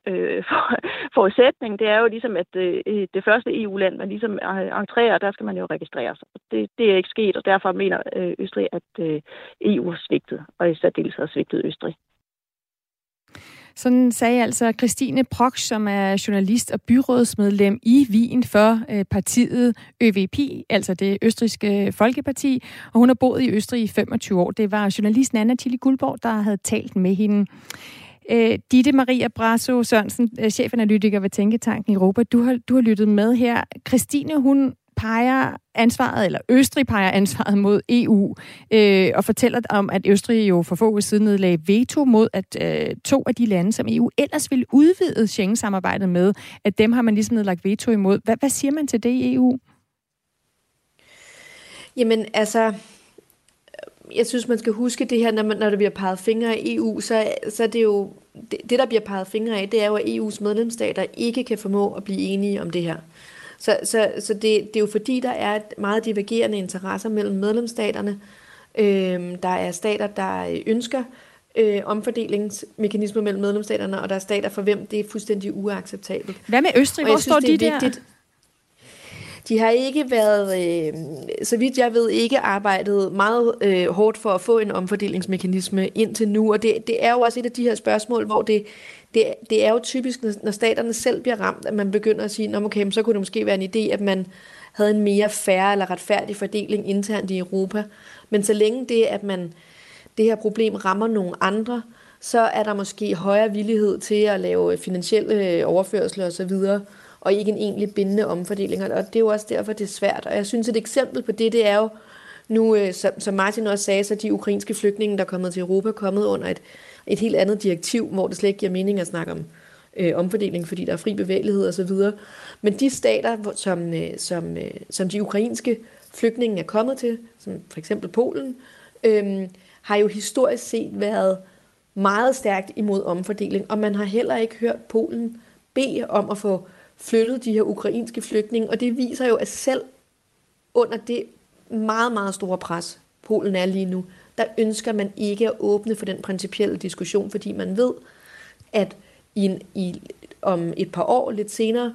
forudsætningen. Det er jo ligesom, at det første EU-land, man ligesom entrerer, der skal man jo registrere sig. Det er ikke sket, og derfor mener Østrig, at EU har svigtet, og i særdeleshed har svigtet Østrig. Sådan sagde altså Christine Proks, som er journalist og byrådsmedlem i Wien for partiet ÖVP, altså det østrigske folkeparti, og hun har boet i Østrig i 25 år. Det var journalisten Anna Tilly Guldborg, der havde talt med hende. Ditte Maria Brasso Sørensen, chefanalytiker ved Tænketanken i Europa, du har lyttet med her. Christine, hun peger ansvaret, eller Østrig peger ansvaret mod EU, og fortæller om, at Østrig jo for få uger siden nedlagde veto mod, at to af de lande, som EU ellers ville udvide Schengen-samarbejdet med, at dem har man ligesom nedlagt veto imod. Hvad siger man til det i EU? Jamen, altså, jeg synes, man skal huske det her, når der bliver peget fingre i EU, så er det jo, det der bliver peget fingre af, det er jo, at EU's medlemsstater ikke kan formå at blive enige om det her. Så det er jo fordi, der er meget divergerende interesser mellem medlemsstaterne. Der er stater, der ønsker omfordelingsmekanismer mellem medlemsstaterne, og der er stater, for hvem det er fuldstændig uacceptabelt. Hvad med Østrig? Hvor står de der? Vigtigt. De har ikke været, så vidt jeg ved, ikke arbejdet meget hårdt for at få en omfordelingsmekanisme indtil nu. Og det er jo også et af de her spørgsmål, hvor det er jo typisk, når staterne selv bliver ramt, at man begynder at sige, okay, så kunne det måske være en idé, at man havde en mere fair eller retfærdig fordeling internt i Europa. Men så længe det her problem rammer nogle andre, så er der måske højere villighed til at lave finansielle overførsler osv., og ikke en egentlig bindende omfordeling. Og det er jo også derfor, det er svært. Og jeg synes, et eksempel på det er jo, nu, som Martin også sagde, så de ukrainske flygtninge, der er kommet til Europa, kommet under et helt andet direktiv, hvor det slet ikke giver mening at snakke om omfordeling, fordi der er fri bevægelighed osv. Men de stater, som de ukrainske flygtninge er kommet til, som for eksempel Polen, har jo historisk set været meget stærkt imod omfordeling, og man har heller ikke hørt Polen bede om at få flyttet de her ukrainske flygtninge, og det viser jo, at selv under det meget, meget store pres, Polen er lige nu, der ønsker man ikke at åbne for den principielle diskussion, fordi man ved, at om et par år, lidt senere,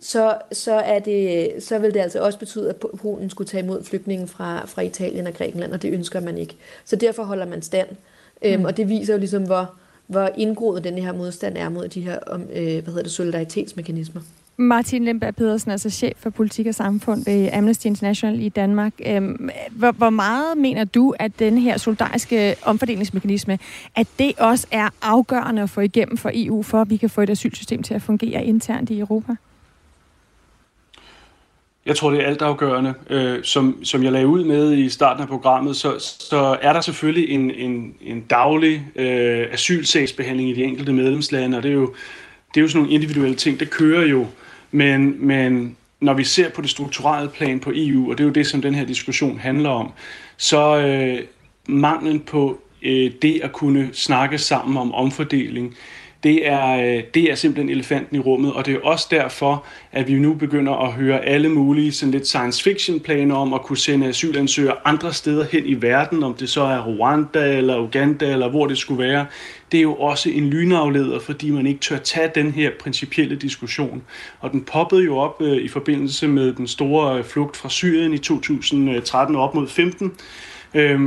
så vil det altså også betyde, at Polen skulle tage imod flygtninge fra Italien og Grækenland, og det ønsker man ikke. Så derfor holder man stand. Og det viser jo ligesom, hvor indgroet den her modstand er mod de her solidaritetsmekanismer. Martin Lemberg-Pedersen, altså chef for politik og samfund ved Amnesty International i Danmark. Hvor meget mener du, at den her solidariske omfordelingsmekanisme, at det også er afgørende at få igennem for EU, for at vi kan få et asylsystem til at fungere internt i Europa? Jeg tror, det er altafgørende. Som jeg lagde ud med i starten af programmet, så er der selvfølgelig en daglig asylsagsbehandling i de enkelte medlemslande, og det er jo sådan nogle individuelle ting, der kører jo. Men når vi ser på det strukturelle plan på EU, og det er jo det, som den her diskussion handler om, så manglen på det at kunne snakke sammen om omfordeling, det er simpelthen elefanten i rummet, og det er også derfor, at vi nu begynder at høre alle mulige sådan lidt science fiction planer om at kunne sende asylansøgere andre steder hen i verden, om det så er Rwanda eller Uganda eller hvor det skulle være. Det er jo også en lynafleder, fordi man ikke tør tage den her principielle diskussion. Og den poppede jo op i forbindelse med den store flugt fra Syrien i 2013 op mod 15.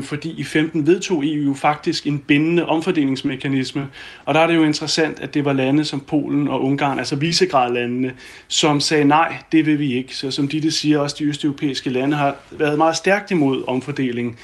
Fordi i 15 vedtog EU faktisk en bindende omfordelingsmekanisme, og der er det jo interessant, at det var lande som Polen og Ungarn, altså visegradlandene, som sagde nej, det vil vi ikke. Så som Ditte siger, også de østeuropæiske lande har været meget stærkt imod omfordeling,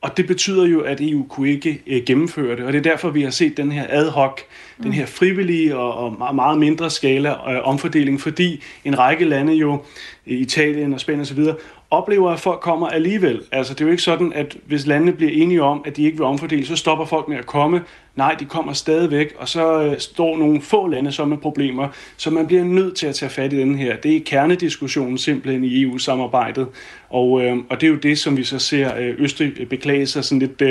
og det betyder jo, at EU kunne ikke gennemføre det, og det er derfor, vi har set den her ad hoc, den her frivillige og meget mindre skala omfordeling, fordi en række lande jo, Italien og Spanien osv., oplever, at folk kommer alligevel. Altså, det er jo ikke sådan, at hvis landene bliver enige om, at de ikke vil omfordele, så stopper folk med at komme. Nej, de kommer stadigvæk, og så står nogle få lande som med problemer, så man bliver nødt til at tage fat i den her. Det er kernediskussionen simpelthen i EU-samarbejdet, og det er jo det, som vi så ser Østrig beklage sig sådan lidt,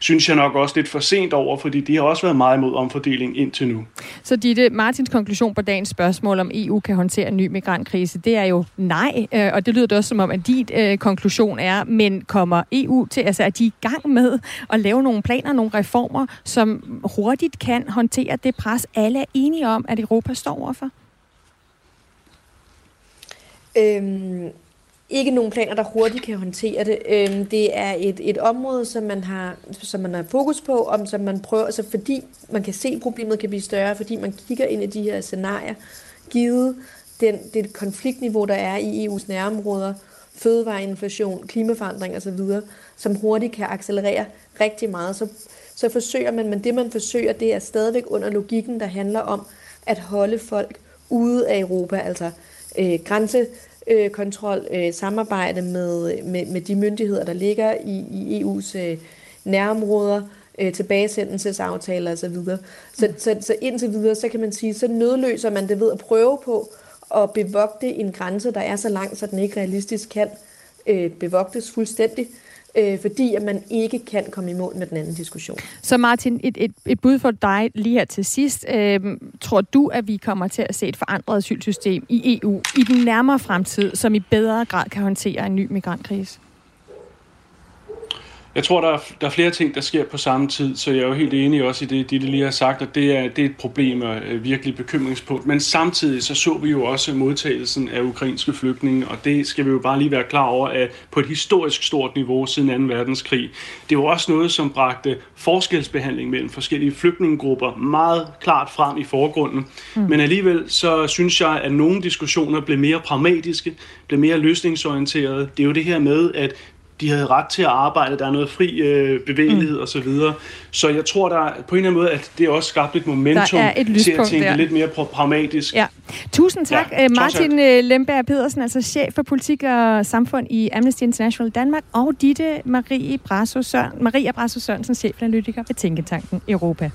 synes jeg nok også lidt for sent over, fordi de har også været meget imod omfordeling indtil nu. Så Ditte, Martins konklusion på dagens spørgsmål om EU kan håndtere en ny migrantkrise, det er jo nej, og det lyder det også som om, at dit konklusion er, men kommer EU til, altså er de i gang med at lave nogle planer, nogle reformer, som hurtigt kan håndtere det pres, alle er enige om, at Europa står overfor? ikke nogen planer, der hurtigt kan håndtere det. Det er et område, som man har fokus på, og som man prøver, altså fordi man kan se, at problemet kan blive større, fordi man kigger ind i de her scenarier, givet det konfliktniveau, der er i EU's nærområder, fødevareinflation, klimaforandring osv., som hurtigt kan accelerere rigtig meget, så forsøger man, men det man forsøger, det er stadigvæk under logikken, der handler om at holde folk ude af Europa, altså grænsekontrol, samarbejde med de myndigheder, der ligger i EU's nærområder, tilbagesendelsesaftaler osv. Så indtil videre, så kan man sige, så nødløser man det ved at prøve på at bevogte en grænse, der er så langt, så den ikke realistisk kan bevogtes fuldstændig, fordi at man ikke kan komme i mål med den anden diskussion. Så Martin, et bud for dig lige her til sidst. Tror du, at vi kommer til at se et forandret asylsystem i EU i den nærmere fremtid, som i bedre grad kan håndtere en ny migrantkrise? Jeg tror, der er flere ting, der sker på samme tid, så jeg er jo helt enig også i det, Ditte lige har sagt, at det er et problem og virkelig bekymringspunkt. Men samtidig så vi jo også modtagelsen af ukrainske flygtninge, og det skal vi jo bare lige være klar over, at på et historisk stort niveau siden 2. verdenskrig. Det var også noget, som bragte forskelsbehandling mellem forskellige flygtningegrupper meget klart frem i forgrunden. Men alligevel så synes jeg, at nogle diskussioner blev mere pragmatiske, blev mere løsningsorienterede. Det er jo det her med, at de havde ret til at arbejde, der er noget fri bevægelighed osv. Så jeg tror, der på en eller anden måde, at det også skabte et momentum til at tænke lidt mere pragmatisk. Ja. Tusind tak, Martin Lemberg-Pedersen, altså chef for politik og samfund i Amnesty International Danmark, og Ditte Maria Brasso Sørensen, chefanalytiker ved Tænketanken i Europa.